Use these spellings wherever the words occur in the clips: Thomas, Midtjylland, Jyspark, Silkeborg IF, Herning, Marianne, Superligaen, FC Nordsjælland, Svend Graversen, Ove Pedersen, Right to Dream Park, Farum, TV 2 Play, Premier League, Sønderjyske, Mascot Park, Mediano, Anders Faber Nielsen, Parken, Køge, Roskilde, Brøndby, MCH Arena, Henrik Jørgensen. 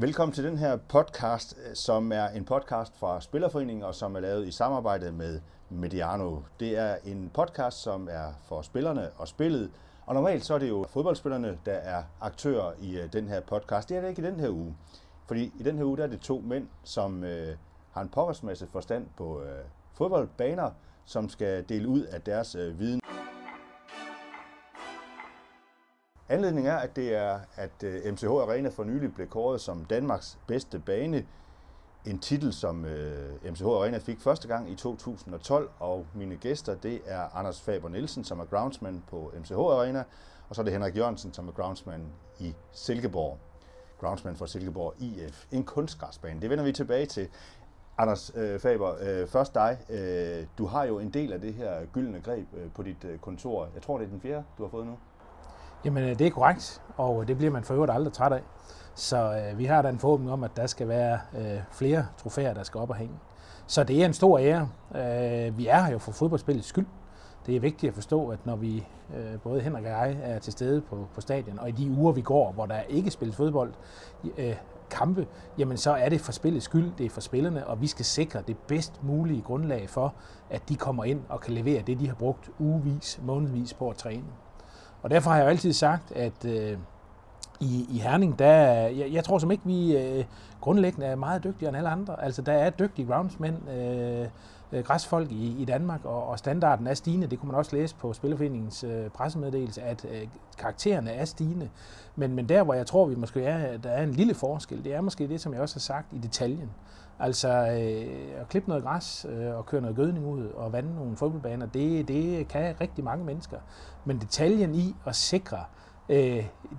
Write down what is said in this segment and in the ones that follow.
Velkommen til den her podcast, som er en podcast fra Spillerforeningen og som er lavet i samarbejde med Mediano. Det er en podcast, som er for spillerne og spillet, og normalt så er det jo fodboldspillerne, der er aktører i den her podcast. Det er det ikke i den her uge, fordi i den her uge der er det to mænd, som har en pokkersmasse forstand på fodboldbaner, som skal dele ud af deres viden. Anledningen er, at MCH Arena for nylig blev kåret som Danmarks bedste bane. En titel, som MCH Arena fik første gang i 2012, og mine gæster, det er Anders Faber Nielsen, som er groundsman på MCH Arena, og så er det Henrik Jørgensen, som er groundsman i Silkeborg. Groundsman for Silkeborg IF. En kunstgræsbane, det vender vi tilbage til. Anders Faber, først dig. Du har jo en del af det her gyldne greb på dit kontor. Jeg tror, det er den fjerde, du har fået nu. Jamen, det er korrekt, og det bliver man for øvrigt aldrig træt af. Så vi har da en forhåbning om, at der skal være flere trofæer, der skal op og hænge. Så det er en stor ære. Vi er her jo for fodboldspillets skyld. Det er vigtigt at forstå, at når vi, både Henrik og jeg, er til stede på stadion, og i de uger, vi går, hvor der ikke spilles fodbold, kampe, jamen så er det for spillets skyld, det er for spillerne, og vi skal sikre det bedst mulige grundlag for, at de kommer ind og kan levere det, de har brugt ugevis, månedvis på at træne. Og derfor har jeg altid sagt, at i Herning, der, jeg tror som ikke, vi grundlæggende er meget dygtigere end alle andre. Altså, der er dygtige groundsmænd, græsfolk i Danmark, og standarden er stigende. Det kunne man også læse på Spillerforeningens pressemeddelelse, at karaktererne er stigende. Men der, hvor jeg tror, vi måske der er en lille forskel, det er måske det, som jeg også har sagt, i detaljen. Altså at klippe noget græs og køre noget gødning ud og vande nogle fodboldbaner, det kan rigtig mange mennesker. Men detaljen i at sikre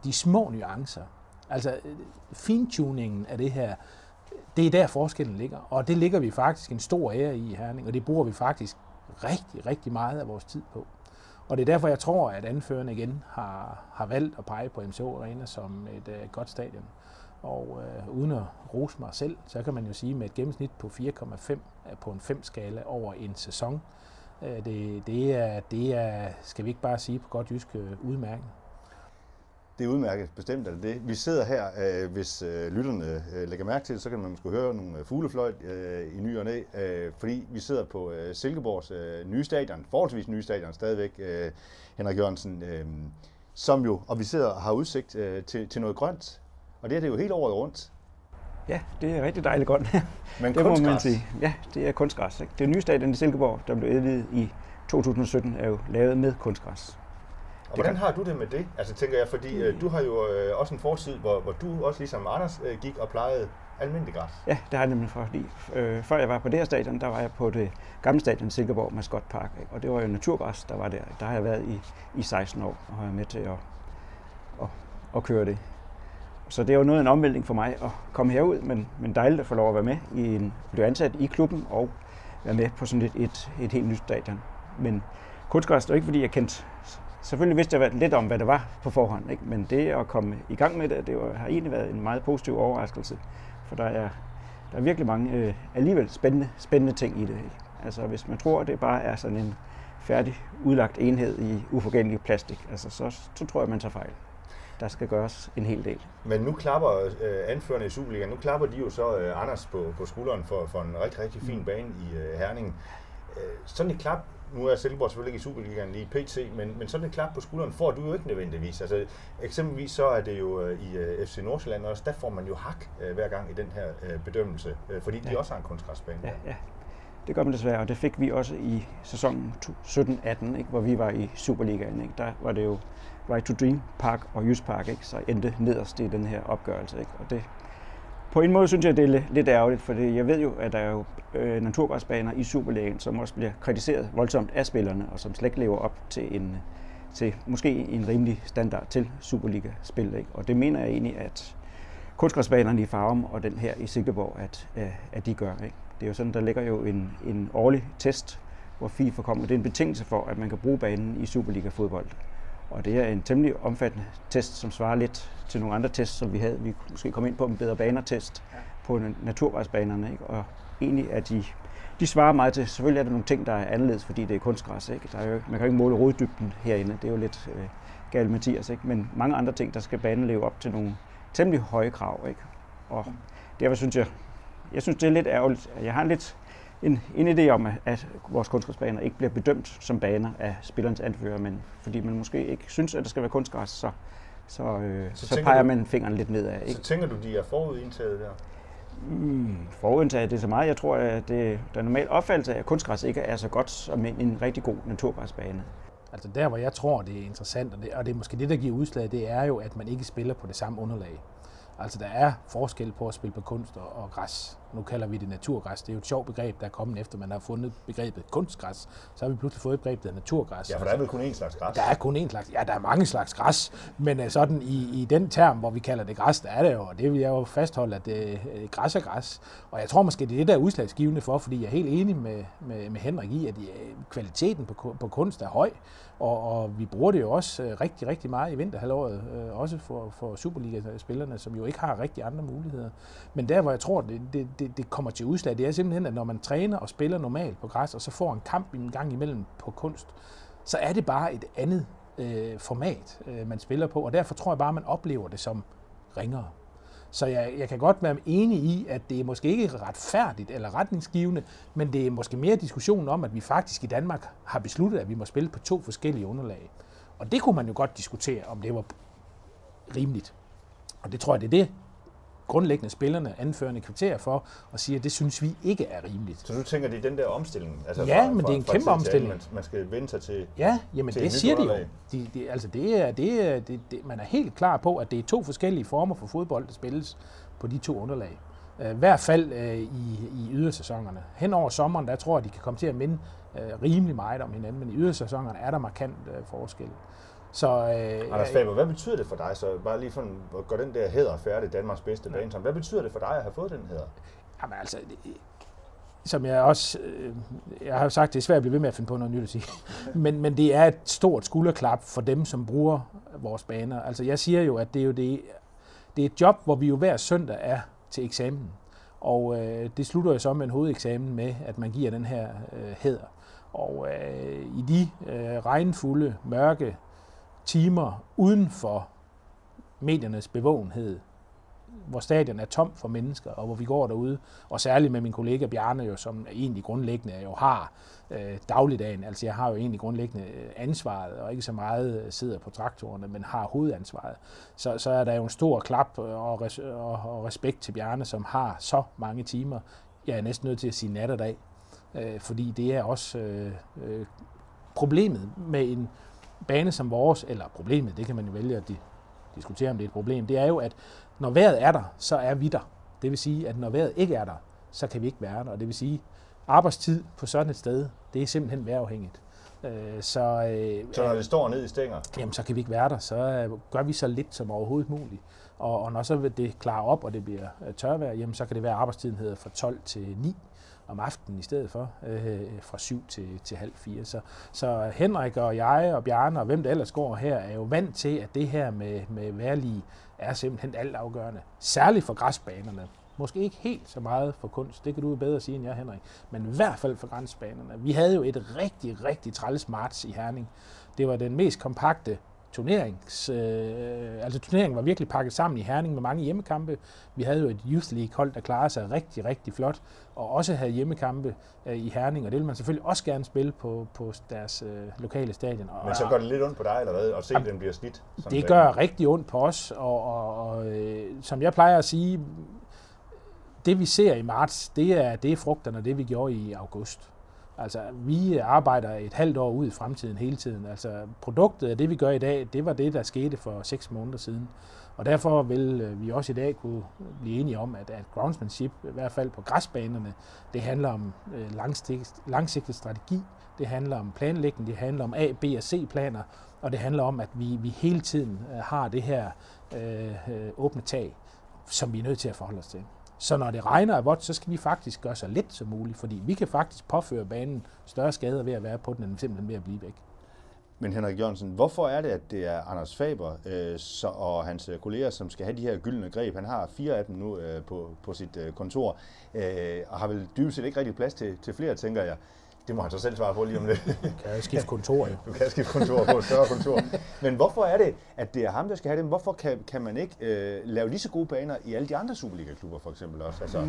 de små nuancer, altså fintuningen af det her, det er der forskellen ligger. Og det ligger vi faktisk en stor ære i Herning, og det bruger vi faktisk rigtig, rigtig meget af vores tid på. Og det er derfor, jeg tror, at anførerne igen har valgt at pege på MCH Arena som et godt stadion. Og uden at rose mig selv, så kan man jo sige, at med et gennemsnit på 4,5 på en 5-skala over en sæson, det er, skal vi ikke bare sige på godt jysk, udmærket. Det er udmærket, bestemt er det. Vi sidder her, hvis lytterne lægger mærke til det, så kan man måske høre nogle fuglefløjt i ny og næ, fordi vi sidder på Silkeborgs nye stadion, forholdsvis nye stadion stadigvæk, Henrik Jørgensen, som jo, og vi sidder og har udsigt til noget grønt. Og det er jo helt året rundt. Ja, det er rigtig dejligt godt. Men det kunstgræs? Må man sige. Ja, det er kunstgræs. Ikke? Det nye stadion i Silkeborg, der blev udvidet i 2017, er jo lavet med kunstgræs. Og hvordan har du det med det? Altså tænker jeg, fordi du har jo også en fortid, hvor du også ligesom Anders gik og plejede almindelig græs. Ja, det har jeg nemlig, fordi før jeg var på det her stadion, der var jeg på det gamle stadion Silkeborg, Mascot Park. Ikke? Og det var jo naturgræs, der var der. Der har jeg været i 16 år og har været med til at køre det. Så det er jo noget af en omvæltning for mig at komme herud, men dejligt at få lov at være med, blive ansat i klubben og være med på sådan et helt nyt stadion. Men kunstgræs, det er jo ikke fordi jeg kendte. Selvfølgelig vidste jeg lidt om, hvad det var på forhånd, ikke? Men det at komme i gang med det, har egentlig været en meget positiv overraskelse. For der er virkelig mange alligevel spændende ting i det. Ikke? Altså hvis man tror, at det bare er sådan en færdig udlagt enhed i uforgængelig plastik, altså, så tror jeg, man tager fejl. Der skal gøres en hel del. Men nu klapper anførerne i Superligaen, nu klapper de jo så Anders på skulderen for en rigtig, rigtig fin bane i Herning. Sådan et klap, nu er Silkeborg selvfølgelig ikke i Superligaen lige pt, men sådan et klap på skulderen får du jo ikke nødvendigvis. Altså, eksempelvis så er det jo i FC Nordsjælland også, der får man jo hak hver gang i den her bedømmelse, fordi de også har en kunstgræsbane. Ja. Det gør man desværre, og det fik vi også i sæsonen 17-18, ikke, hvor vi var i Superligaen. Ikke? Der var det jo Right to Dream Park og Jyspark, ikke, så endte nederst i den her opgørelse. Ikke? Og det, på en måde synes jeg, det er lidt ærgerligt, for jeg ved jo, at der er jo naturgræsbaner i Superligaen, som også bliver kritiseret voldsomt af spillerne, og som slet ikke lever op til måske en rimelig standard til Superliga-spil. Ikke? Og det mener jeg egentlig, at kunstgræsbanerne i Farum og den her i Silkeborg, at de gør. Ikke? Det er jo sådan, der ligger jo en årlig test, hvor FIFA kommer. Det er en betingelse for, at man kan bruge banen i Superliga-fodbold. Og det er en temmelig omfattende test, som svarer lidt til nogle andre tests, som vi havde. Vi kunne måske komme ind på en bedre baner-test på naturgræsbanerne. Ikke? Og egentlig er de svarer meget til. Selvfølgelig er der nogle ting, der er anderledes, fordi det er kunstgræs. Ikke? Man kan jo ikke måle roddybden herinde. Det er jo lidt galt Mathias. Ikke? Men mange andre ting, der skal banen leve op til nogle temmelig høje krav. Ikke? Og derfor synes jeg synes, det er lidt ærgerligt. Jeg har lidt en idé om, at vores kunstgræsbaner ikke bliver bedømt som baner af spillerens anfører, men fordi man måske ikke synes, at der skal være kunstgræs, så peger man fingeren lidt nedad. Ikke? Så tænker du, de er forudindtaget der? Forudindtaget, det er så meget. Jeg tror, at der er normalt opfattelse af, at kunstgræs ikke er så godt som en rigtig god naturgræsbane. Altså der, hvor jeg tror, det er interessant, og det er måske det, der giver udslag, det er jo, at man ikke spiller på det samme underlag. Altså der er forskel på at spille på kunst og græs. Nu kalder vi det naturgræs. Det er jo et sjovt begreb, der er kommet efter, man har fundet begrebet kunstgræs. Så har vi pludselig fået et begreb, der er naturgræs. Ja, for der er vel kun én slags græs. Der er kun én slags. Ja, der er mange slags græs. Men sådan i den term, hvor vi kalder det græs, der er det jo. Og det vil jeg jo fastholde, at græs er græs. Og jeg tror måske, det er det, der er udslagsgivende for, fordi jeg er helt enig med Henrik i, at kvaliteten på kunst er høj. Og vi bruger det jo også rigtig, rigtig meget i vinterhalvåret. Også for Superliga-spillerne, som jo ikke har rigtig andre muligheder. Men der, hvor jeg tror, det kommer til udslag, det er simpelthen, at når man træner og spiller normalt på græs, og så får en kamp en gang imellem på kunst, så er det bare et andet format, man spiller på, og derfor tror jeg bare, man oplever det som ringere. Så jeg kan godt være enig i, at det er måske ikke retfærdigt eller retningsgivende, men det er måske mere diskussionen om, at vi faktisk i Danmark har besluttet, at vi må spille på to forskellige underlag. Og det kunne man jo godt diskutere, om det var rimeligt. Og det tror jeg, det er det, grundlæggende spillerne, anførende kvitterer for, og siger, at det synes vi ikke er rimeligt. Så du tænker, det er den der omstilling? Altså ja, men det er en kæmpe omstilling. Man skal vende sig til. Ja, jamen til det siger de jo. Man er helt klar på, at det er to forskellige former for fodbold, der spilles på de to underlag. I hvert fald i ydersæsonerne. Hen over sommeren, der tror jeg, de kan komme til at minde rimelig meget om hinanden, men i ydersæsonerne er der markant forskel. Så, Anders Faber, hvad betyder det for dig så? Bare lige for at gøre den der hæder færdig, Danmarks bedste bane. Hvad betyder det for dig at have fået den hæder? Jamen altså, som jeg også... Jeg har jo sagt, det er svært at blive ved med at finde på noget nyt at sige. men det er et stort skulderklap for dem, som bruger vores baner. Altså jeg siger jo, at det er et job, hvor vi jo hver søndag er til eksamen. Og det slutter jo så med en hovedeksamen med, at man giver den her hæder. Og i de regnfulde, mørke timer uden for mediernes bevågenhed, hvor stadion er tom for mennesker, og hvor vi går derude, og særligt med min kollega Bjarne, jo, som egentlig grundlæggende jo har dagligdagen. Altså jeg har jo egentlig grundlæggende ansvaret, og ikke så meget sidder på traktorerne, men har hovedansvaret. Så er der jo en stor klap og respekt til Bjarne, som har så mange timer. Jeg er næsten nødt til at sige nat og dag, fordi det er også problemet med en bane som vores, eller problemet, det kan man jo vælge at diskutere, om det er et problem, det er jo, at når vejret er der, så er vi der. Det vil sige, at når vejret ikke er der, så kan vi ikke være der. Og det vil sige, arbejdstid på sådan et sted, det er simpelthen vejrafhængigt. Så når det står ned i stænger? Jamen, så kan vi ikke være der. Så gør vi så lidt som overhovedet muligt. Og når så det klarer op, og det bliver tørvejr, jamen, så kan det være, at arbejdstiden hedder fra 12 til 9. om aftenen i stedet for, fra 7 til halv 4. Så Henrik og jeg og Bjarne og hvem der ellers går her, er jo vant til, at det her med vejrlig er simpelthen altafgørende. Særligt for græsbanerne. Måske ikke helt så meget for kunst, det kan du jo bedre sige end jeg, Henrik, men i hvert fald for græsbanerne. Vi havde jo et rigtig, rigtig træls marts i Herning. Det var den mest kompakte turneringen var virkelig pakket sammen i Herning med mange hjemmekampe. Vi havde jo et Youth League-hold, der klarede sig rigtig, rigtig flot, og også havde hjemmekampe i Herning, og det ville man selvfølgelig også gerne spille på deres lokale stadion. Men så gør det lidt ondt på dig, eller hvad? At se, at den bliver slidt? Det gør rigtig ondt på os, og som jeg plejer at sige, det vi ser i marts, det er frugterne af det, vi gjorde i august. Altså, vi arbejder et halvt år ud i fremtiden hele tiden. Altså, produktet af det, vi gør i dag, det var det, der skete for 6 måneder siden. Og derfor vil vi også i dag kunne blive enige om, at groundsmanship, i hvert fald på græsbanerne, det handler om langsigtet strategi, det handler om planlægning, det handler om A, B og C-planer, og det handler om, at vi hele tiden har det her åbne tag, som vi er nødt til at forholde os til. Så når det regner af vådt, så skal vi faktisk gøre så lidt som muligt, fordi vi kan faktisk påføre banen større skader ved at være på den, end simpelthen ved at blive væk. Men Henrik Jørgensen, hvorfor er det, at det er Anders Faber og hans kolleger, som skal have de her gyldne greb? Han har 4 af dem nu på sit kontor, og har vel dybest set ikke rigtig plads til flere, tænker jeg. Det må han så selv svare på lige om lidt. Du kan skifte kontor, ja. Du kan skifte kontor på et større kontor. Men hvorfor er det, at det er ham, der skal have det? Men hvorfor kan man ikke lave lige så gode baner i alle de andre Superliga-klubber for eksempel også? Altså...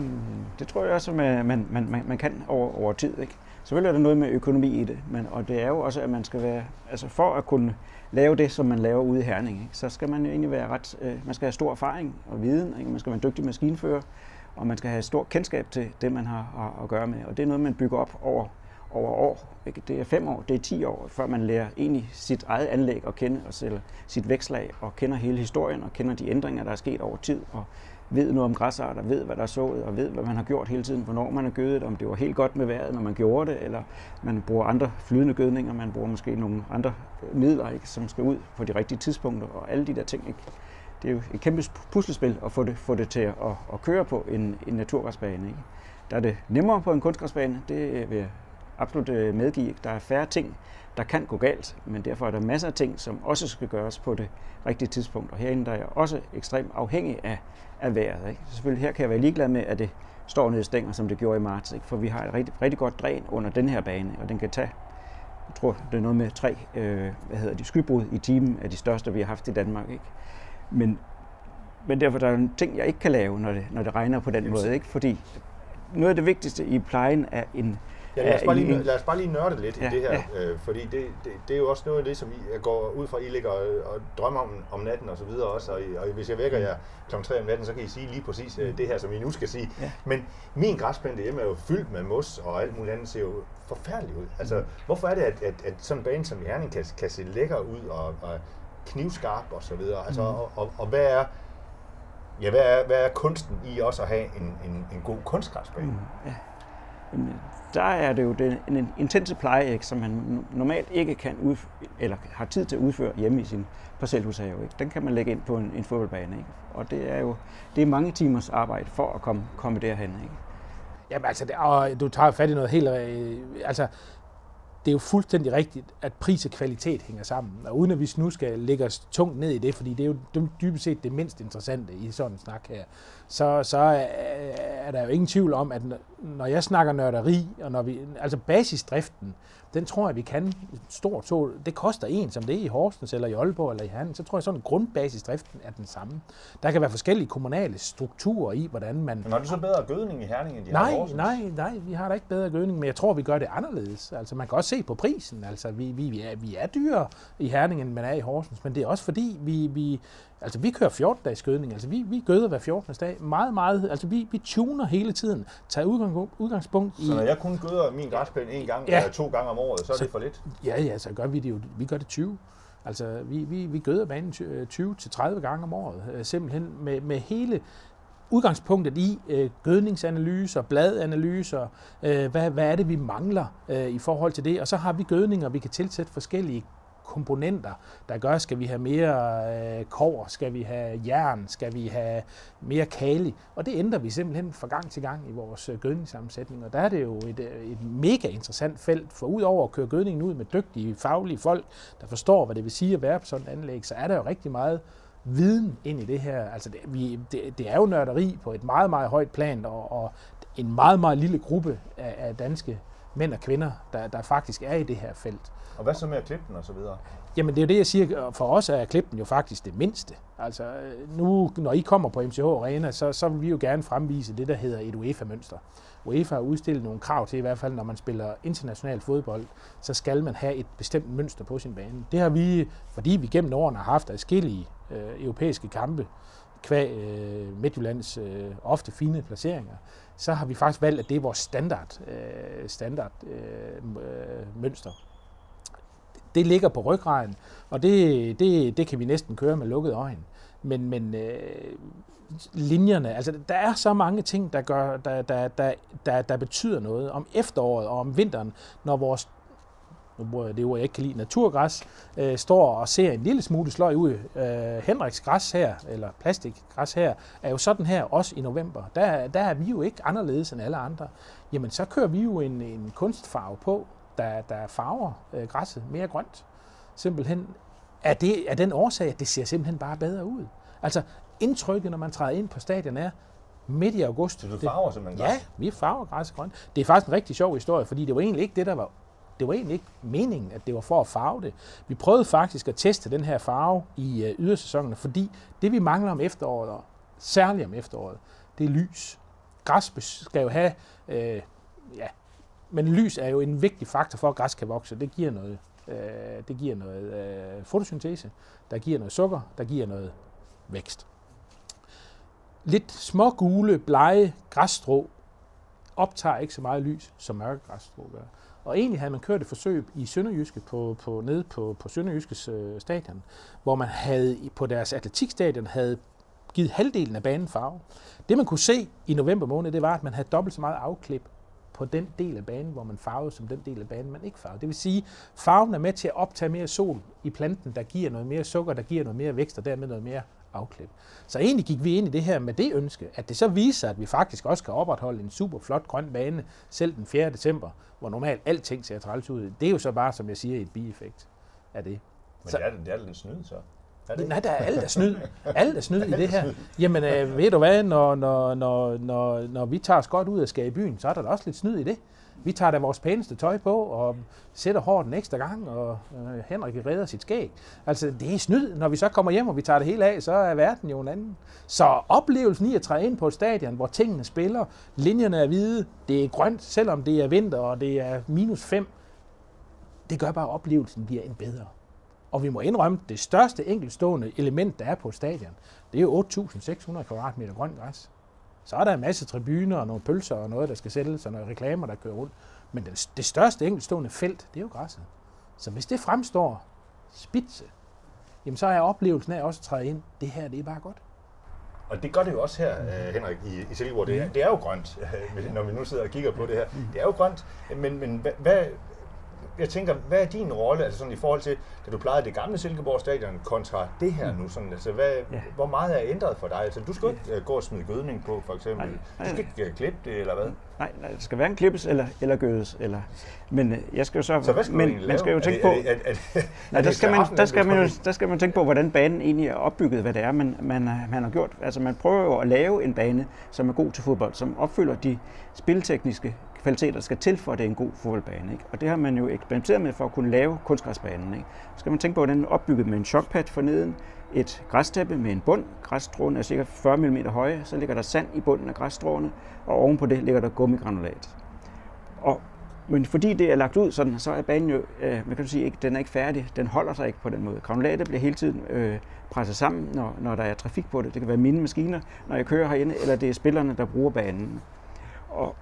Det tror jeg også, at man kan over tid, ikke? Selvfølgelig er der noget med økonomi i det, men, og det er jo også, at man skal være... Altså for at kunne lave det, som man laver ude i Herning, ikke? Så skal man jo egentlig være ret... man skal have stor erfaring og viden, ikke? Man skal være en dygtig maskinfører, og man skal have stor kendskab til det, man har at gøre med. Og det er noget, man bygger op over år. Ikke? Det er 5 år, det er 10 år, før man lærer egentlig sit eget anlæg at kende, og selv sit vækslag, og kender hele historien, og kender de ændringer, der er sket over tid, og ved noget om græsarter, ved hvad der er sået, og ved hvad man har gjort hele tiden, hvornår man har gødet, om det var helt godt med vejret, når man gjorde det, eller man bruger andre flydende gødninger, man bruger måske nogle andre midler, ikke? Som skal ud på de rigtige tidspunkter, og alle de der ting, ikke? Det er jo et kæmpe puslespil at få det til at køre på en naturgræsbane, ikke? Der er det nemmere på en kunstgræsbane, det vil jeg absolut medgive, ikke? Der er færre ting, der kan gå galt, men derfor er der masser af ting, som også skal gøres på det rigtige tidspunkt. Og herinde der er jeg også ekstremt afhængig af vejret, ikke? Selvfølgelig her kan jeg være ligeglad med, at det står nede i stænger, som det gjorde i marts, ikke? For vi har et rigtig, rigtig godt dræn under den her bane, og den kan tage, jeg tror det er noget med 3 skybrud i timen af de største, vi har haft i Danmark, ikke? Men derfor der er nogle ting, jeg ikke kan lave, når det regner på den måde, ikke? Fordi noget af det vigtigste i plejen er en... Ja, lad os bare lige nørde lidt, ja, i det her, ja. Fordi det er jo også noget af det, som I går ud fra, I ligger og drømmer om natten og så videre også, og hvis jeg vækker jer kl. 3 om natten, så kan I sige lige præcis det her, som I nu skal sige. Ja. Men min græsplæne hjemme er jo fyldt med mos, og alt muligt andet ser jo forfærdeligt ud. Altså, hvorfor er det, at sådan en bane som Herning kan se lækker ud og knivskarp og så videre? Altså, og hvad er kunsten i også at have en god kunstgræsbane? Ja. Der er det jo en intense pleje, ikke, som man normalt ikke kan eller har tid til at udføre hjemme i sin parcelhushave. Den kan man lægge ind på en fodboldbane, ikke? Og det er jo mange timers arbejde for at komme derhen, ikke? Jamen altså, du tager fat i noget helt... Altså, det er jo fuldstændig rigtigt, at pris og kvalitet hænger sammen. Og uden at vi nu skal lægge os tungt ned i det, fordi det er jo dybest set det mindst interessante i sådan en snak her, så er der jo ingen tvivl om, at når jeg snakker nørderi, og når vi... Altså basisdriften, den tror jeg, vi kan stort tål. Det koster en, som det er i Horsens, eller i Aalborg, eller i Herning. Så tror jeg, sådan en grundbasisdriften er den samme. Der kan være forskellige kommunale strukturer i, hvordan man... Men har du så bedre gødning i Herning, end de har i Horsens? Nej, vi har da ikke bedre gødning, men jeg tror, vi gør det anderledes. Altså, man kan også se på prisen. Altså, vi er dyrere i Herning, end man er i Horsens, men det er også fordi, vi kører 14-dags gødning. Altså, vi gøder hver 14. dag. Meget, meget. Altså, vi tuner hele tiden. Tager udgangspunkt i... Så når jeg kun gøder min græsplæne en gang, ja, eller 2 gange om året, så er det for lidt? Ja, så gør vi det jo. Vi gør det 20. Altså, vi gøder banen 20-30 gange om året. Simpelthen med hele udgangspunktet i gødningsanalyser, bladanalyser, hvad er det, vi mangler i forhold til det. Og så har vi gødninger, vi kan tilsætte forskellige komponenter, der gør, skal vi have mere kobber, skal vi have jern, skal vi have mere kali, og det ændrer vi simpelthen fra gang til gang i vores gødningssammensætning, og der er det jo et mega interessant felt, for udover at køre gødningen ud med dygtige, faglige folk, der forstår, hvad det vil sige at være på sådan et anlæg, så er der jo rigtig meget viden ind i det her. Altså, det er jo nørderi på et meget, meget højt plan, og en meget, meget lille gruppe af danske mænd og kvinder, der faktisk er i det her felt. Og hvad så med at klippe den og så videre? Jamen det er jo det, jeg siger. For os er klippen jo faktisk det mindste. Altså nu, når I kommer på MCH Arena, så vil vi jo gerne fremvise det, der hedder et UEFA-mønster. UEFA har udstillet nogle krav til, i hvert fald når man spiller international fodbold, så skal man have et bestemt mønster på sin bane. Det har vi, fordi vi gennem årene har haft adskillige europæiske kampe, kvæg Midtjyllands ofte fine placeringer, så har vi faktisk valgt, at det er vores standardmønster. Det ligger på ryggraden, og det kan vi næsten køre med lukkede øjne. Men linjerne, altså der er så mange ting, der betyder noget om efteråret og om vinteren, når vores, nu bruger jeg det ord, jeg ikke kan lide, naturgræs, står og ser en lille smule sløj ud. Henriks græs her, eller plastikgræs her, er jo sådan her også i november. Der er vi jo ikke anderledes end alle andre. Jamen så kører vi jo en kunstfarve på, der farver græsset mere grønt. Simpelthen er den årsag, at det ser simpelthen bare bedre ud. Altså indtrykket, når man træder ind på stadion, er, midt i august. Du farver simpelthen græs? Ja, vi farver græs grønt. Det er faktisk en rigtig sjov historie, fordi det var egentlig ikke det, der var... Det var egentlig ikke meningen, at det var for at farve det. Vi prøvede faktisk at teste den her farve i ydersæsonerne, fordi det, vi mangler om efteråret, og særligt om efteråret, det er lys. Græs skal jo have... Men lys er jo en vigtig faktor for, at græs kan vokse. Det giver noget, fotosyntese, der giver noget sukker, der giver noget vækst. Lidt små gule, blege græsstrå optager ikke så meget lys, som mørke græsstrå gør. Og egentlig havde man kørt et forsøg i Sønderjyske nede på Sønderjyskes stadion, hvor man havde på deres atletikstadion havde givet halvdelen af banen farve. Det man kunne se i november måned, det var, at man havde dobbelt så meget afklip på den del af banen, hvor man farvede, som den del af banen, man ikke farvede. Det vil sige, at farven er med til at optage mere sol i planten, der giver noget mere sukker, der giver noget mere vækst og dermed noget mere afklip. Så egentlig gik vi ind i det her med det ønske, at det så viser sig, at vi faktisk også kan opretholde en super flot grøn bane, selv den 4. december, hvor normalt alting ser træls ud. Det er jo så bare, som jeg siger, et bieffekt af det. Men det er lidt snyd, så? Nej, der er alt er snyd. Alt er snyd i det her. Jamen, ved du hvad, når vi tager os godt ud af Skabyen, så er der da også lidt snyd i det. Vi tager da vores pæneste tøj på og sætter hårdt den ekstra gang, og Henrik redder sit skæg. Altså, det er snyd. Når vi så kommer hjem, og vi tager det hele af, så er verden jo en anden. Så oplevelsen i at træde ind på et stadion, hvor tingene spiller, linjerne er hvide, det er grønt, selvom det er vinter, og det er -5, det gør bare, at oplevelsen bliver en bedre. Og vi må indrømme, at det største enkeltstående element, der er på et stadion, det er jo 8.600 kvadratmeter grønt græs. Så er der en masse tribuner og nogle pølser og noget, der skal sælges, og nogle reklamer, der kører rundt. Men det største enkeltstående felt, det er jo græsset. Så hvis det fremstår spidse, jamen så er oplevelsen af også at træde ind, det her, det er bare godt. Og det gør det jo også her, Henrik, i Silkeborg. Det er jo grønt, når vi nu sidder og kigger på det her. Det er jo grønt, men hvad... Jeg tænker, hvad er din rolle, altså sådan i forhold til, da du plejede det gamle Silkeborg Stadion kontra det her nu, sådan, altså hvor meget er ændret for dig? Altså, du skal ikke gå og smide gødning på, for eksempel. Nej. Du skal ikke klippe det, eller hvad? Nej, det skal hverken klippes eller gødes. Men jeg skal jo sørge for... Så hvad skal man skal jo tænke på... Der skal man tænke på, hvordan banen egentlig er opbygget, hvad det er, man har gjort. Altså, man prøver jo at lave en bane, som er god til fodbold, som opfylder de spiltekniske kvaliteter skal til, for at det er en god fodboldbane. Ikke? Og det har man jo eksperimenteret med for at kunne lave kunstgræsbanen. Ikke? Så skal man tænke på, hvordan den er opbygget med en shockpad forneden, et græstæppe med en bund. Græsstråene er cirka 40 mm høje, så ligger der sand i bunden af græsstråene, og ovenpå det ligger der gummigranulat. Men fordi det er lagt ud sådan, så er banen jo, man kan sige, den er ikke færdig, den holder sig ikke på den måde. Granulatet bliver hele tiden presset sammen, når der er trafik på det. Det kan være mine maskiner, når jeg kører herinde, eller det er spillerne, der bruger banen. Og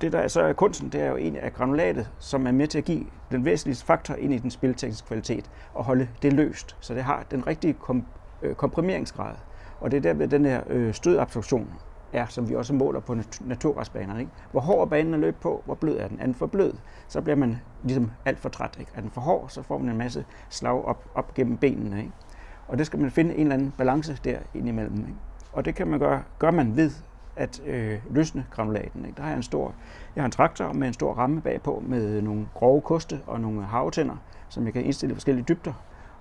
det, der så er kunsten, det er jo en af granulatet, som er med til at give den væsentligste faktor ind i den spiltekniske kvalitet og holde det løst, så det har den rigtige komprimeringsgrad. Og det er derved den her stødabsorption er, som vi også måler på naturgræsbaner, ikke? Hvor hård er banen at løbe på, hvor blød er den? Er den for blød, så bliver man ligesom alt for træt, ikke? Er den for hård, så får man en masse slag op gennem benene, ikke? Og det skal man finde en eller anden balance der indimellem, ikke? Og det kan man gør man ved at løsne granulaten, ikke? Jeg har en traktor med en stor ramme bagpå med nogle grove koste og nogle havtænder, som jeg kan indstille i forskellige dybder,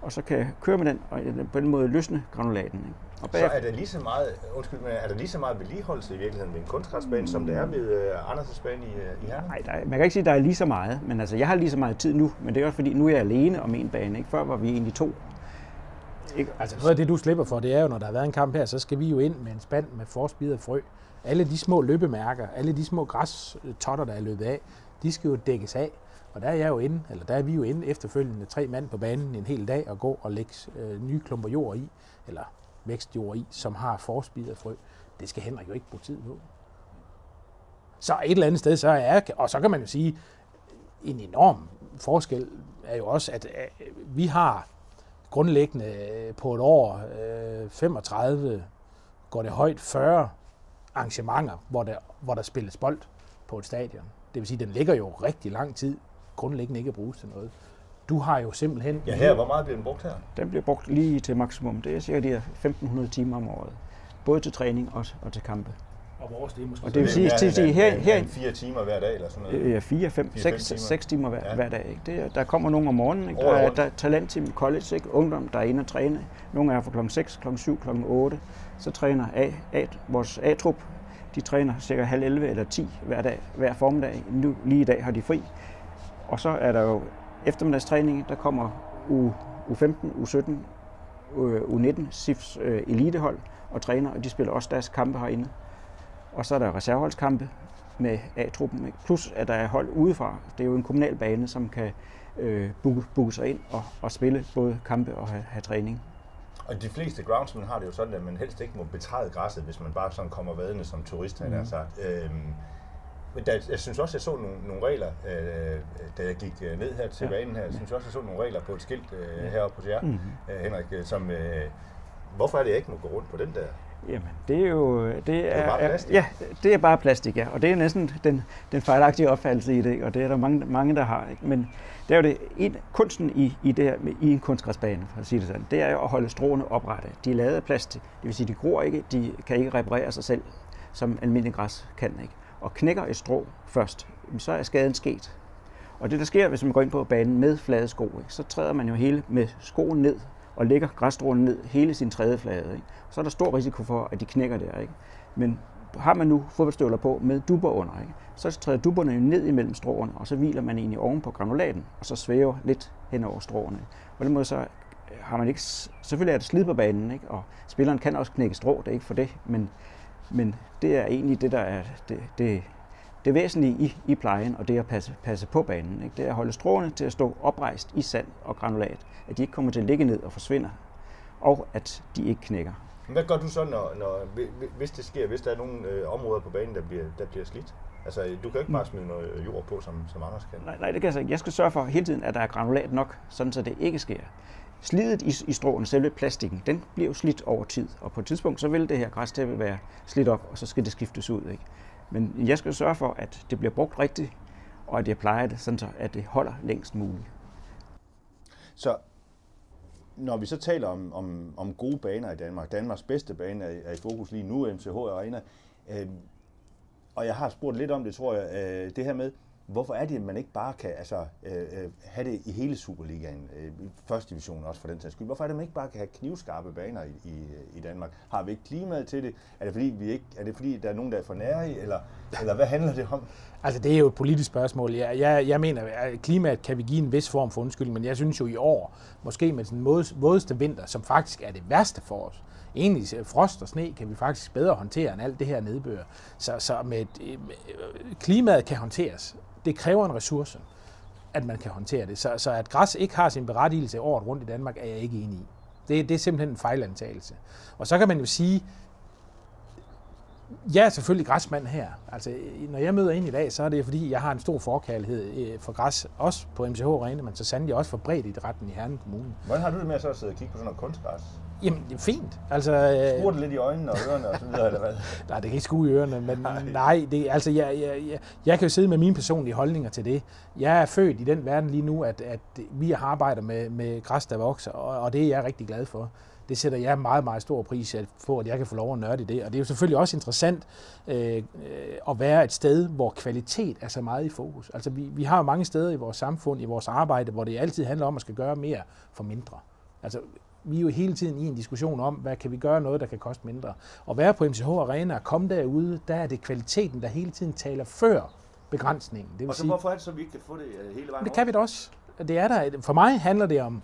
og så kan jeg køre med den og på den måde løsne granulaten, ikke? Og så er der lige så meget, vedligeholdelse i virkeligheden ved en kunstgræsbane, som det er ved Anders' bane i Herning? Nej, man kan ikke sige, at der er lige så meget, men altså jeg har lige så meget tid nu, men det er også fordi, nu er jeg alene om en bane, ikke? Før var vi egentlig to. Ikke? Altså noget af det, du slipper for, det er jo, når der har været en kamp her, så skal vi jo ind med en spand med forspidet frø. Alle de små løbemærker, alle de små græstotter, der er løbet af, de skal jo dækkes af. Og der er vi jo inde efterfølgende 3 mand på banen en hel dag og gå og lægge nye klumper jord i, eller vækstjord i, som har forspidet frø. Det skal Henrik jo ikke bruge tid på. Så et eller andet sted, og så kan man jo sige, en enorm forskel er jo også, at vi har grundlæggende på et år 35, går det højt 40 arrangementer, hvor der spilles bold på et stadion. Det vil sige, at den ligger jo rigtig lang tid grundlæggende ikke at bruges til noget. Du har jo simpelthen... Ja, her. Hvor meget bliver den brugt her? Den bliver brugt lige til maksimum. Det er cirka de her 1.500 timer om året. Både til træning og til kampe. Og vores, det er måske... Og det vil sige, at her 4 timer hver dag eller sådan noget? Ja, 4, 5, 6 timer hver dag. Ikke? Der kommer nogen om morgenen. Ikke? Der er talentteam i college, ikke? Ungdom, der er inde og træne. Nogle er fra kl. 6, kl. 7, kl. 8. Så træner vores A-trup De træner cirka 10:30 eller 10 hver dag, hver formiddag. Nu lige i dag har de fri. Og så er der jo eftermiddagstræning, der kommer U15, U17, U19, SIFs elitehold og træner, og de spiller også deres kampe herinde. Og så er der reserveholdskampe med A-truppen, plus at der er hold udefra. Det er jo en kommunal bane, som kan booke sig ind og spille både kampe og have træning. Og de fleste groundsmen har det jo sådan, at man helst ikke må betræde græsset, hvis man bare sådan kommer vadende som turist, han har sagt. Jeg synes også, jeg så nogle regler, da jeg gik ned her til banen her. Jeg synes også, jeg så nogle regler på et skilt heroppe hos jer, Henrik, som... Hvorfor er det, jeg ikke må gå rundt på den der? Jamen, det er jo... Det er bare plastik. Ja, det er bare plastik, ja. Og det er næsten den fejlagtige opfattelse i det, og det er der mange der har. Ikke? Men det er jo det, kunsten i det her, i en kunstgræsbane, for at sige det sådan, det er jo at holde stråene oprette. De er lavet af plastik, det vil sige, de gror ikke, de kan ikke reparere sig selv, som almindelig græs kan, ikke? Og knækker et strå først, så er skaden sket. Og det, der sker, hvis man går ind på banen med flade sko, ikke? Så træder man jo hele med skoen ned, og lægger græsstrålen ned hele sin trædeflade, ikke? Så er der stor risiko for, at de knækker der, ikke? Men har man nu fodboldstøvler på med dupper under, ikke? Så træder dupperne jo ned imellem stråerne, og så hviler man egentlig oven på granulaten, og så svæver lidt hen over stråerne. På den måde så har man ikke... Selvfølgelig er det slid på banen, ikke? Og spilleren kan også knække strå, det er ikke for det, men det er egentlig det, der er det væsentlige i plejen, og det at passe på banen, ikke? Det er at holde stråene til at stå oprejst i sand og granulat, at de ikke kommer til at ligge ned og forsvinder, og at de ikke knækker. Hvad gør du så, hvis det sker, hvis der er nogle områder på banen, der bliver slidt? Altså, du kan ikke bare smide noget jord på, som Anders kan. Nej, det kan jeg så ikke. Jeg skal sørge for hele tiden, at der er granulat nok, sådan så det ikke sker. Slidet i stråen, selve plastikken, den bliver slidt over tid, og på et tidspunkt, så vil det her græstæppe være slidt op, og så skal det skiftes ud, ikke? Men jeg skal sørge for, at det bliver brugt rigtigt, og at jeg plejer det, sådan så, at det holder længst muligt. Så når vi så taler om gode baner i Danmark, Danmarks bedste bane er i fokus lige nu, MCH Arena, og jeg har spurgt lidt om det, tror jeg, det her med, hvorfor er det, at man ikke bare kan have det i hele Superligaen, første division også for den sags skyld? Hvorfor er det, at man ikke bare kan have knivskarpe baner i Danmark? Har vi ikke klimaet til det? Er det fordi, der er nogen, der er for nære i? Eller hvad handler det om? Altså, det er jo et politisk spørgsmål. Jeg mener, at klimaet kan vi give en vis form for undskyld, men jeg synes jo i år, måske med den vådeste vinter, som faktisk er det værste for os, egentlig frost og sne kan vi faktisk bedre håndtere end alt det her nedbør. Så klimaet kan håndteres. Det kræver en ressource, at man kan håndtere det. Så at græs ikke har sin berettigelse året rundt i Danmark, er jeg ikke enig i. Det er simpelthen en fejlantagelse. Og så kan man jo sige, jeg er selvfølgelig græsmand her. Altså, når jeg møder ind i dag, så er det fordi, jeg har en stor forkærlighed for græs, også på MCH Arena, men så sandelig også for breddeidrætten i Herning Kommune. Hvordan har du det med at så sidde og kigge på sådan noget kunstgræs? Jamen, det er fint. Altså, skruer det lidt i øjnene og ørerne og så videre, eller hvad? Nej, det kan ikke skue i ørerne, men nej, altså, jeg kan jo sidde med mine personlige holdninger til det. Jeg er født i den verden lige nu, at vi arbejder med græs, der vokser, og det er jeg rigtig glad for. Det sætter jeg meget, meget stor pris på, at jeg kan få lov at nørde i det. Og det er jo selvfølgelig også interessant at være et sted, hvor kvalitet er så meget i fokus. Altså, vi har jo mange steder i vores samfund, i vores arbejde, hvor det altid handler om, at skal gøre mere for mindre. Altså, vi er jo hele tiden i en diskussion om, hvad kan vi gøre noget, der kan koste mindre. Og være på MCH Arena og komme derude, der er det kvaliteten, der hele tiden taler før begrænsningen. Det vil sige, hvorfor er det så, vi ikke kan få det hele vejen? Det kan vi da også. For mig handler det om,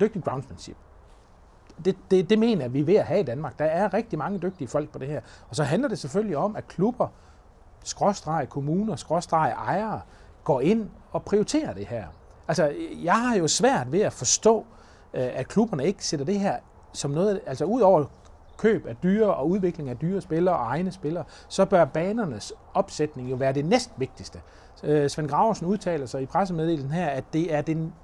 dygtig groundsmanship. Det mener jeg, vi er ved at have i Danmark. Der er rigtig mange dygtige folk på det her. Og så handler det selvfølgelig om, at klubber, kommuner, ejere, går ind og prioriterer det her. Altså, jeg har jo svært ved at forstå, at klubberne ikke sætter det her som noget, altså ud over køb af dyre og udvikling af dyre spillere og egne spillere, så bør banernes opsætning jo være det næstvigtigste. Svend Graversen udtaler sig i pressemeddelelsen her, at det er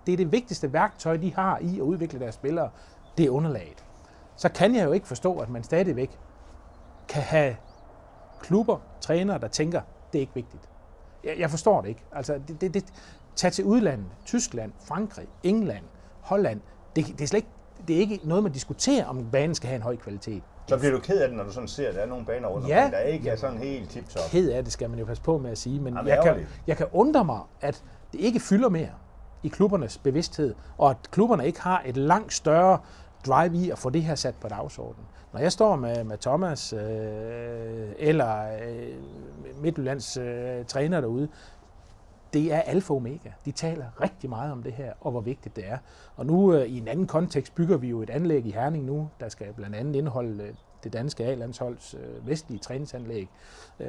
det vigtigste værktøj, de har i at udvikle deres spillere, det er underlaget. Så kan jeg jo ikke forstå, at man stadigvæk kan have klubber, trænere, der tænker, det er ikke vigtigt. Jeg forstår det ikke. Altså, tag til udlandet, Tyskland, Frankrig, England, Holland, det er ikke noget, man diskuterer, om banen skal have en høj kvalitet. Så bliver du ked af det, når du sådan ser, at der er nogle baner rundt, der ikke er sådan helt tip-top. Ked af det skal man jo passe på med at sige, men jeg kan undre mig, at det ikke fylder mere i klubbernes bevidsthed, og at klubberne ikke har et langt større drive i at få det her sat på dagsordenen. Når jeg står med Thomas eller Midtjyllands træner derude, det er alfa og omega. De taler rigtig meget om det her, og hvor vigtigt det er. Og nu i en anden kontekst bygger vi jo et anlæg i Herning nu, der skal blandt andet indeholde det danske A-landsholds vestlige træningsanlæg,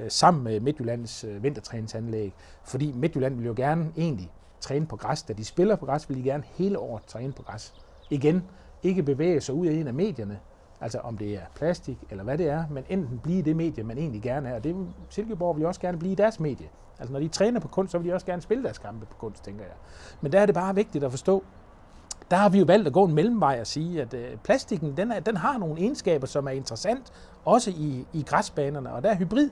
sammen med Midtjyllands vintertræningsanlæg. Fordi Midtjylland vil jo gerne egentlig træne på græs. Da de spiller på græs, vil de gerne hele året træne på græs. Igen, ikke bevæge sig ud af en af medierne, altså om det er plastik eller hvad det er, men enten blive det medie, man egentlig gerne er. Og det Silkeborg vil også gerne blive deres medie. Altså når de træner på kunst, så vil de også gerne spille deres kampe på kunst, tænker jeg. Men der er det bare vigtigt at forstå, der har vi jo valgt at gå en mellemvej og sige, at plastikken den har nogle egenskaber, som er interessant, også i græsbanerne, og der er hybrid.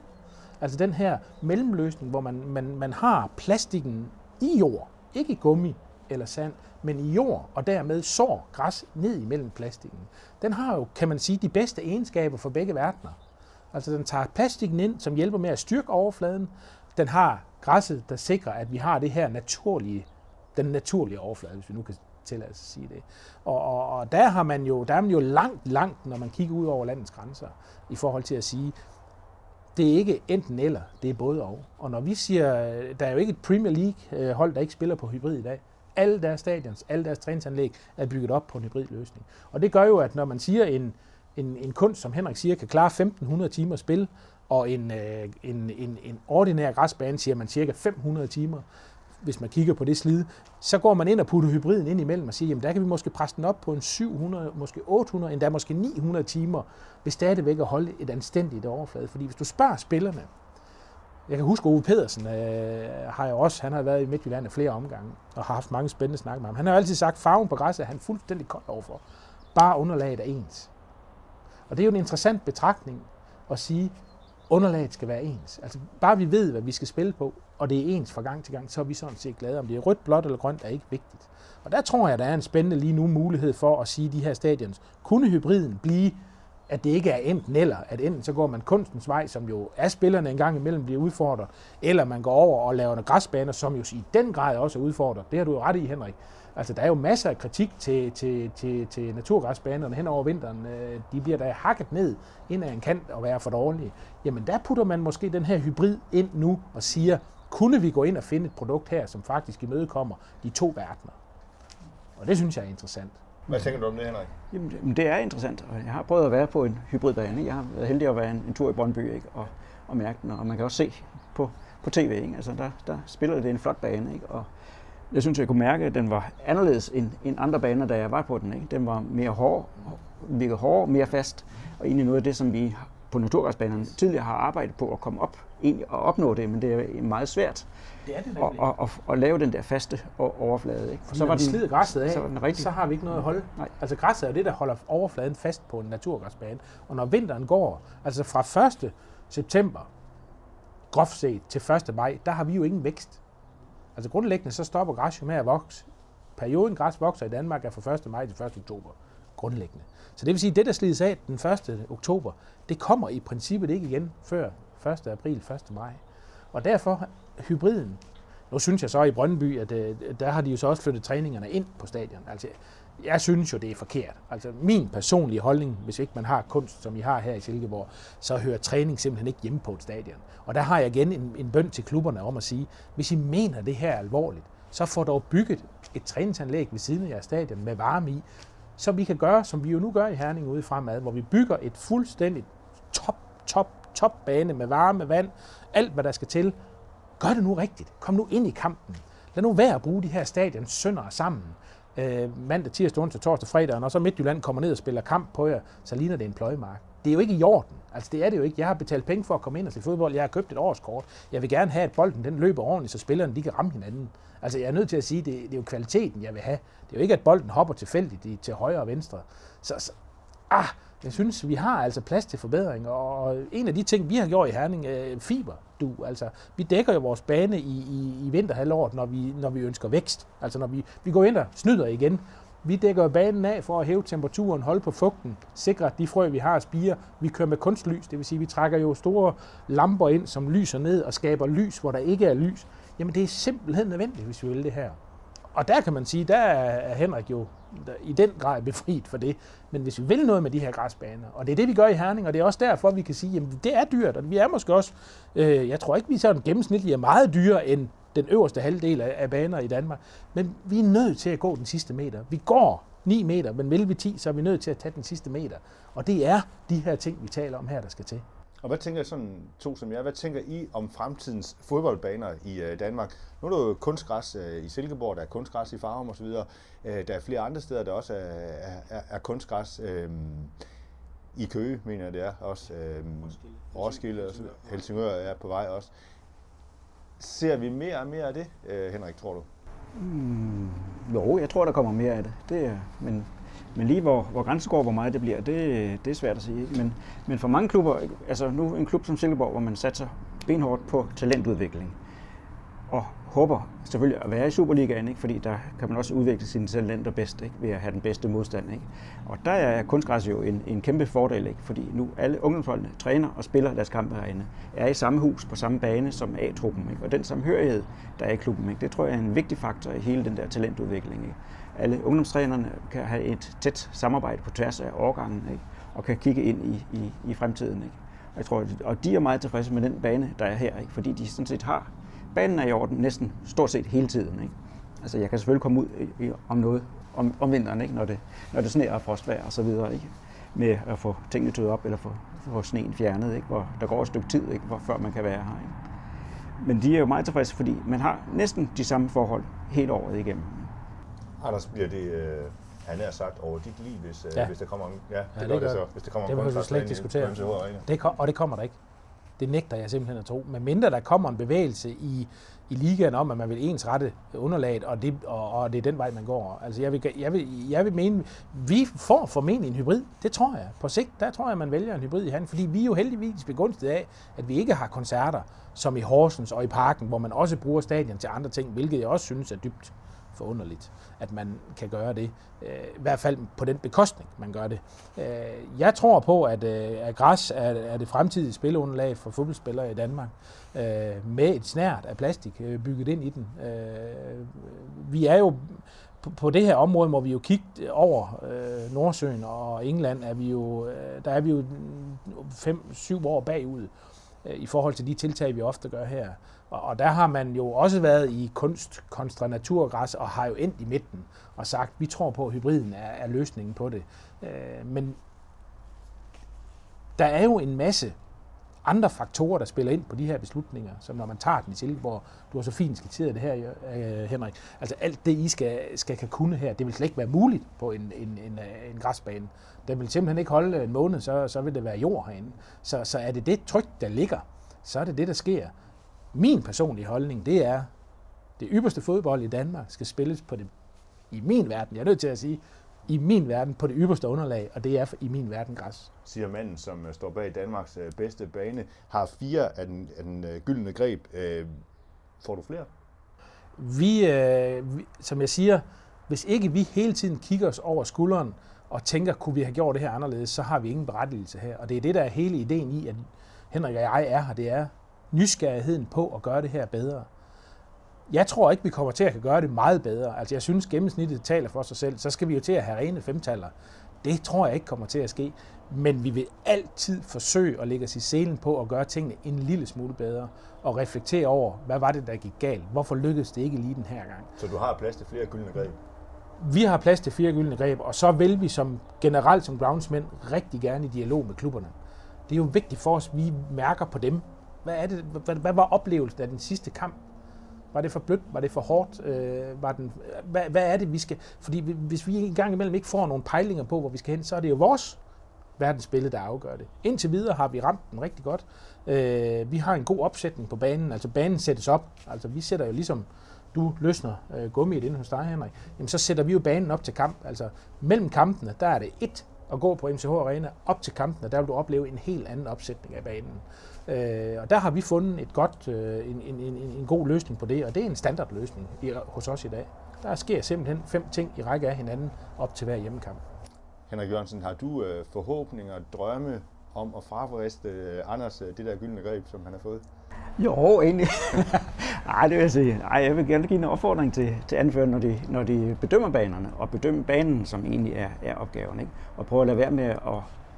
Altså den her mellemløsning, hvor man har plastikken i jord, ikke i gummi eller sand, men i jord, og dermed sår græs ned imellem plastikken. Den har jo, kan man sige, de bedste egenskaber for begge verdener. Altså den tager plastikken ind, som hjælper med at styrke overfladen. Den har græsset, der sikrer, at vi har det her naturlige, den naturlige overflade, hvis vi nu kan til at sige det. Og der har man jo, langt, når man kigger ud over landets grænser, i forhold til at sige, det er ikke enten eller, det er både og. Og når vi siger, der er jo ikke et Premier League hold, der ikke spiller på hybrid i dag. Alle deres stadions, alle deres træningsanlæg er bygget op på en hybridløsning. Og det gør jo, at når man siger, en kunst, som Henrik siger, kan klare 1.500 timer spil, og en ordinær græsbane siger man cirka 500 timer, hvis man kigger på det slide, så går man ind og putter hybriden ind imellem og siger, jamen der kan vi måske presse den op på en 700, måske 800, endda måske 900 timer, hvis stadigvæk at holde et anstændigt overflade. Fordi hvis du spørger spillerne, jeg kan huske Ove Pedersen, han har været i Midtjylland flere omgange, og har haft mange spændende snakke med ham. Han har altid sagt, at farven på græsset er han fuldstændig kold overfor. Bare underlaget er ens. Og det er jo en interessant betragtning at sige, underlaget skal være ens. Altså bare vi ved, hvad vi skal spille på, og det er ens fra gang til gang, så er vi sådan set glade. Om det er rødt, blåt eller grønt, er ikke vigtigt. Og der tror jeg, der er en spændende lige nu mulighed for at sige, at de her stadions, kunne hybriden blive, at det ikke er enten eller, at enten så går man kunstens vej, som jo er spillerne en gang imellem bliver udfordret, eller man går over og laver en græsbaner, som jo i den grad også er udfordret. Det har du jo ret i, Henrik. Altså der er jo masser af kritik til naturgræsbanerne hen over vinteren. De bliver da hakket ned ind ad en kant og være for dårlige. Jamen der putter man måske den her hybrid ind nu og siger, kunne vi gå ind og finde et produkt her, som faktisk imødekommer de to verdener? Og det synes jeg er interessant. Hvad tænker du om det, Henrik? Jamen, det er interessant, og jeg har prøvet at være på en hybridbane. Jeg har været heldig at være en tur i Brøndby, ikke? Og mærke den, og man kan også se på tv, ikke? Altså, der spiller det en flot bane, ikke? Og jeg synes, jeg kunne mærke, at den var anderledes end andre baner, da jeg var på den, ikke? Den var mere hård, virkede hård, mere fast, og egentlig noget af det, som vi på naturgræsbanerne tidligere har arbejdet på at komme op og opnå det, men det er meget svært at lave den der faste overflade. Ikke? For så var den slider græsset af, så har vi ikke noget at holde. Nej. Altså græsset er det, der holder overfladen fast på en naturgræsbane. Og når vinteren går, altså fra 1. september, groft set, til 1. maj, der har vi jo ingen vækst. Altså grundlæggende, så stopper græs jo med at vokse. Perioden græs vokser i Danmark er fra 1. maj til 1. oktober. Grundlæggende. Så det vil sige, at det, der slides af den 1. oktober, det kommer i princippet ikke igen før 1. april, 1. maj. Og derfor hybriden. Nu synes jeg så i Brøndby, at der har de jo så også flyttet træningerne ind på stadion. Altså, jeg synes jo, det er forkert. Altså min personlige holdning, hvis ikke man har kunst, som I har her i Silkeborg, så hører træning simpelthen ikke hjemme på et stadion. Og der har jeg igen en bøn til klubberne om at sige, hvis I mener det her alvorligt, så får dog bygget et træningsanlæg ved siden af jeres stadion med varme i, så vi kan gøre, som vi jo nu gør i Herning ude fremad, hvor vi bygger et fuldstændigt top bane med varme, vand, alt hvad der skal til. Gør det nu rigtigt. Kom nu ind i kampen. Lad nu være at bruge de her stadion sønder sammen. Mandag, tirsdag, onsdag, torsdag, fredag, og så Midtjylland kommer ned og spiller kamp på jer, så ligner det en pløjemark. Det er jo ikke i orden. Altså det er det jo ikke. Jeg har betalt penge for at komme ind og se fodbold. Jeg har købt et årskort. Jeg vil gerne have, at bolden den løber ordentligt, så spillerne de kan ramme hinanden. Altså jeg er nødt til at sige, at det er jo kvaliteten, jeg vil have. Det er jo ikke, at bolden hopper tilfældigt til højre og venstre. Så jeg synes, vi har altså plads til forbedring. Og en af de ting, vi har gjort i Herning, fiberdu. Altså vi dækker jo vores bane i vinterhalvåret, når vi ønsker vækst. Altså når vi går ind og snyder igen. Vi dækker banen af for at hæve temperaturen, holde på fugten, sikre, at de frø, vi har, spirer. Vi kører med kunstlys, det vil sige, at vi trækker jo store lamper ind, som lyser ned og skaber lys, hvor der ikke er lys. Jamen, det er simpelthen nødvendigt, hvis vi vil det her. Og der kan man sige, der er Henrik jo i den grad befriet for det. Men hvis vi vil noget med de her græsbaner, og det er det, vi gør i Herning, og det er også derfor, vi kan sige, at det er dyrt, og vi er måske også, jeg tror ikke, vi sådan gennemsnitligt er meget dyrere end den øverste halvdel af baner i Danmark, men vi er nødt til at gå den sidste meter. Vi går 9 meter, men vil vi 10, så er vi nødt til at tage den sidste meter. Og det er de her ting, vi taler om her, der skal til. Og hvad tænker sådan to som jeg, hvad tænker I om fremtidens fodboldbaner i Danmark? Nu er der jo kunstgræs i Silkeborg, der er kunstgræs i Farum osv. Der er flere andre steder, der også er kunstgræs i Køge, mener jeg det er også. Roskilde og Helsingør er på vej også. Ser vi mere og mere af det, Henrik, tror du? Jo, jeg tror, der kommer mere af det. Men lige hvor grænsen går, hvor meget det bliver, det er svært at sige. Men for mange klubber, altså nu en klub som Silkeborg, hvor man satser benhårdt på talentudvikling, og håber selvfølgelig at være i Superligaen, ikke? Fordi der kan man også udvikle sine talenter bedst, ikke? Ved at have den bedste modstand. Ikke? Og der er kunstgræs jo en kæmpe fordel, ikke? Fordi nu alle ungdomsholdene træner og spiller deres kampe herinde, er i samme hus på samme bane som A-truppen, ikke? Og den samhørighed, der er i klubben, ikke? Det tror jeg er en vigtig faktor i hele den der talentudvikling. Ikke? Alle ungdomstrænerne kan have et tæt samarbejde på tværs af årgangen, ikke? Og kan kigge ind i fremtiden. Ikke? Jeg tror, og de er meget tilfredse med den bane, der er her, ikke? Fordi de sådan set har banen er i orden næsten stort set hele tiden. Ikke? Altså, jeg kan selvfølgelig komme ud om noget om vinteren, ikke? Når det sneer og frostvejr og så videre, ikke? Med at få tingene tøjet op eller få sneen fjernet, ikke? Hvor der går et stykke tid, ikke? Før man kan være her. Ikke? Men de er jo meget tilfredse, fordi man har næsten de samme forhold hele året igennem. Anders, bliver det, han er sagt, over dit liv, hvis der kommer en kontrakt og det kommer der ikke. Det nægter jeg simpelthen at tro. Men mindre der kommer en bevægelse i ligaen om, at man vil ensrette underlaget, og det er den vej, man går. Altså jeg vil mene, vi får formentlig en hybrid. Det tror jeg. På sigt, der tror jeg, man vælger en hybrid i Herning. Fordi vi er jo heldigvis begunstiget af, at vi ikke har koncerter, som i Horsens og i Parken, hvor man også bruger stadion til andre ting, hvilket jeg også synes er dybt forunderligt, at man kan gøre det. I hvert fald på den bekostning, man gør det. Jeg tror på, at græs er det fremtidige spilunderlag for fodboldspillere i Danmark, med et snært af plastik bygget ind i den. Vi er jo på det her område, hvor vi jo kigge over Nordsøen og England, er vi jo 5-7 år bagud i forhold til de tiltag, vi ofte gør her. Og der har man jo også været i kunst kontra naturgræs og har jo endt i midten og sagt, vi tror på, at hybriden er løsningen på det. Men der er jo en masse andre faktorer, der spiller ind på de her beslutninger, som når man tager den i Silkeborg. Du har så fint skitseret det her, Henrik. Altså alt det, I skal kunne her, det vil slet ikke være muligt på en græsbane. Den vil simpelthen ikke holde en måned, så vil det være jord herinde. Så er det det tryk, der ligger, så er det det, der sker. Min personlige holdning, det er, det ypperste fodbold i Danmark skal spilles på det, i min verden, jeg er nødt til at sige, i min verden på det ypperste underlag, og det er i min verden græs. Siger manden, som står bag Danmarks bedste bane, har 4 af den gyldne greb. Får du flere? Vi, som jeg siger, hvis ikke vi hele tiden kigger os over skulderen og tænker, kunne vi have gjort det her anderledes, så har vi ingen berettigelse her. Og det er det, der er hele ideen i, at Henrik og jeg er her, det er nysgerrigheden på at gøre det her bedre. Jeg tror ikke, vi kommer til at gøre det meget bedre. Altså, jeg synes, gennemsnittet taler for sig selv. Så skal vi jo til at have rene 5-taller. Det tror jeg ikke kommer til at ske. Men vi vil altid forsøge at lægge os i selen på at gøre tingene en lille smule bedre. Og reflektere over, hvad var det, der gik galt? Hvorfor lykkedes det ikke lige den her gang? Så du har plads til flere gyldne greb? Vi har plads til 4 gyldne greb, og så vil vi generelt som groundsmænd rigtig gerne i dialog med klubberne. Det er jo vigtigt for os, at vi mærker på dem. Hvad var oplevelsen af den sidste kamp? Var det for blødt? Var det for hårdt? Hvad er det, vi skal... Fordi hvis vi en gang imellem ikke får nogle pejlinger på, hvor vi skal hen, så er det jo vores verdensbillede, der afgør det. Indtil videre har vi ramt den rigtig godt. Vi har en god opsætning på banen. Altså banen sættes op. Altså vi sætter jo ligesom... Du løsner gummiet inde hos dig, Henrik. Jamen, så sætter vi jo banen op til kamp. Altså mellem kampene, der er det ét at gå på MCH Arena. Op til kampene, der vil du opleve en helt anden opsætning af banen. Og der har vi fundet en god løsning på det, og det er en standardløsning hos os i dag. Der sker simpelthen 5 ting i række af hinanden op til hver hjemmekamp. Henrik Jørgensen, har du forhåbninger og drømme om at fravriste Anders det der gyldne greb, som han har fået? Jo, egentlig. Nej, det vil jeg sige. Ej, jeg vil gerne give en opfordring til anførerne, når de bedømmer banerne, og bedømmer banen, som egentlig er opgaven, ikke? Og prøve at lade være med at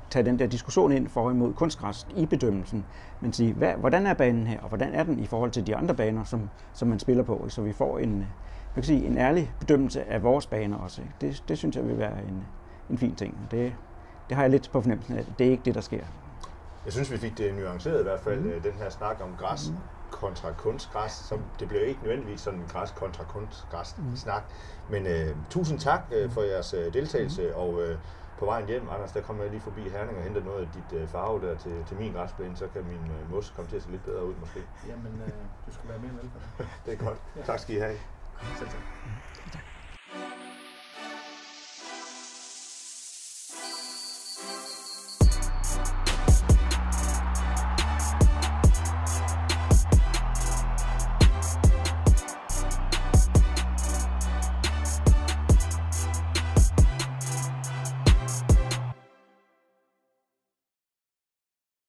tage den der diskussion ind for og imod kunstgræs i bedømmelsen, men sige, hvordan er banen her, og hvordan er den i forhold til de andre baner, som man spiller på, så vi får en ærlig bedømmelse af vores baner også. Det synes jeg vil være en fin ting. Det har jeg lidt på fornemmelsen af. Det er ikke det, der sker. Jeg synes, vi fik det nuanceret i hvert fald, den her snak om græs kontra kunstgræs. Som det blev ikke nødvendigvis sådan en græs kontra kunstgræs snak. Men tusind tak for jeres deltagelse, og på vejen hjem, Anders, der kommer jeg lige forbi Herning og henter noget af dit farve der til min græsplæne, så kan min mos komme til at se lidt bedre ud måske. Jamen, du skulle være mere velkommen. Det er godt. Ja. Tak skal I have. Selv tak.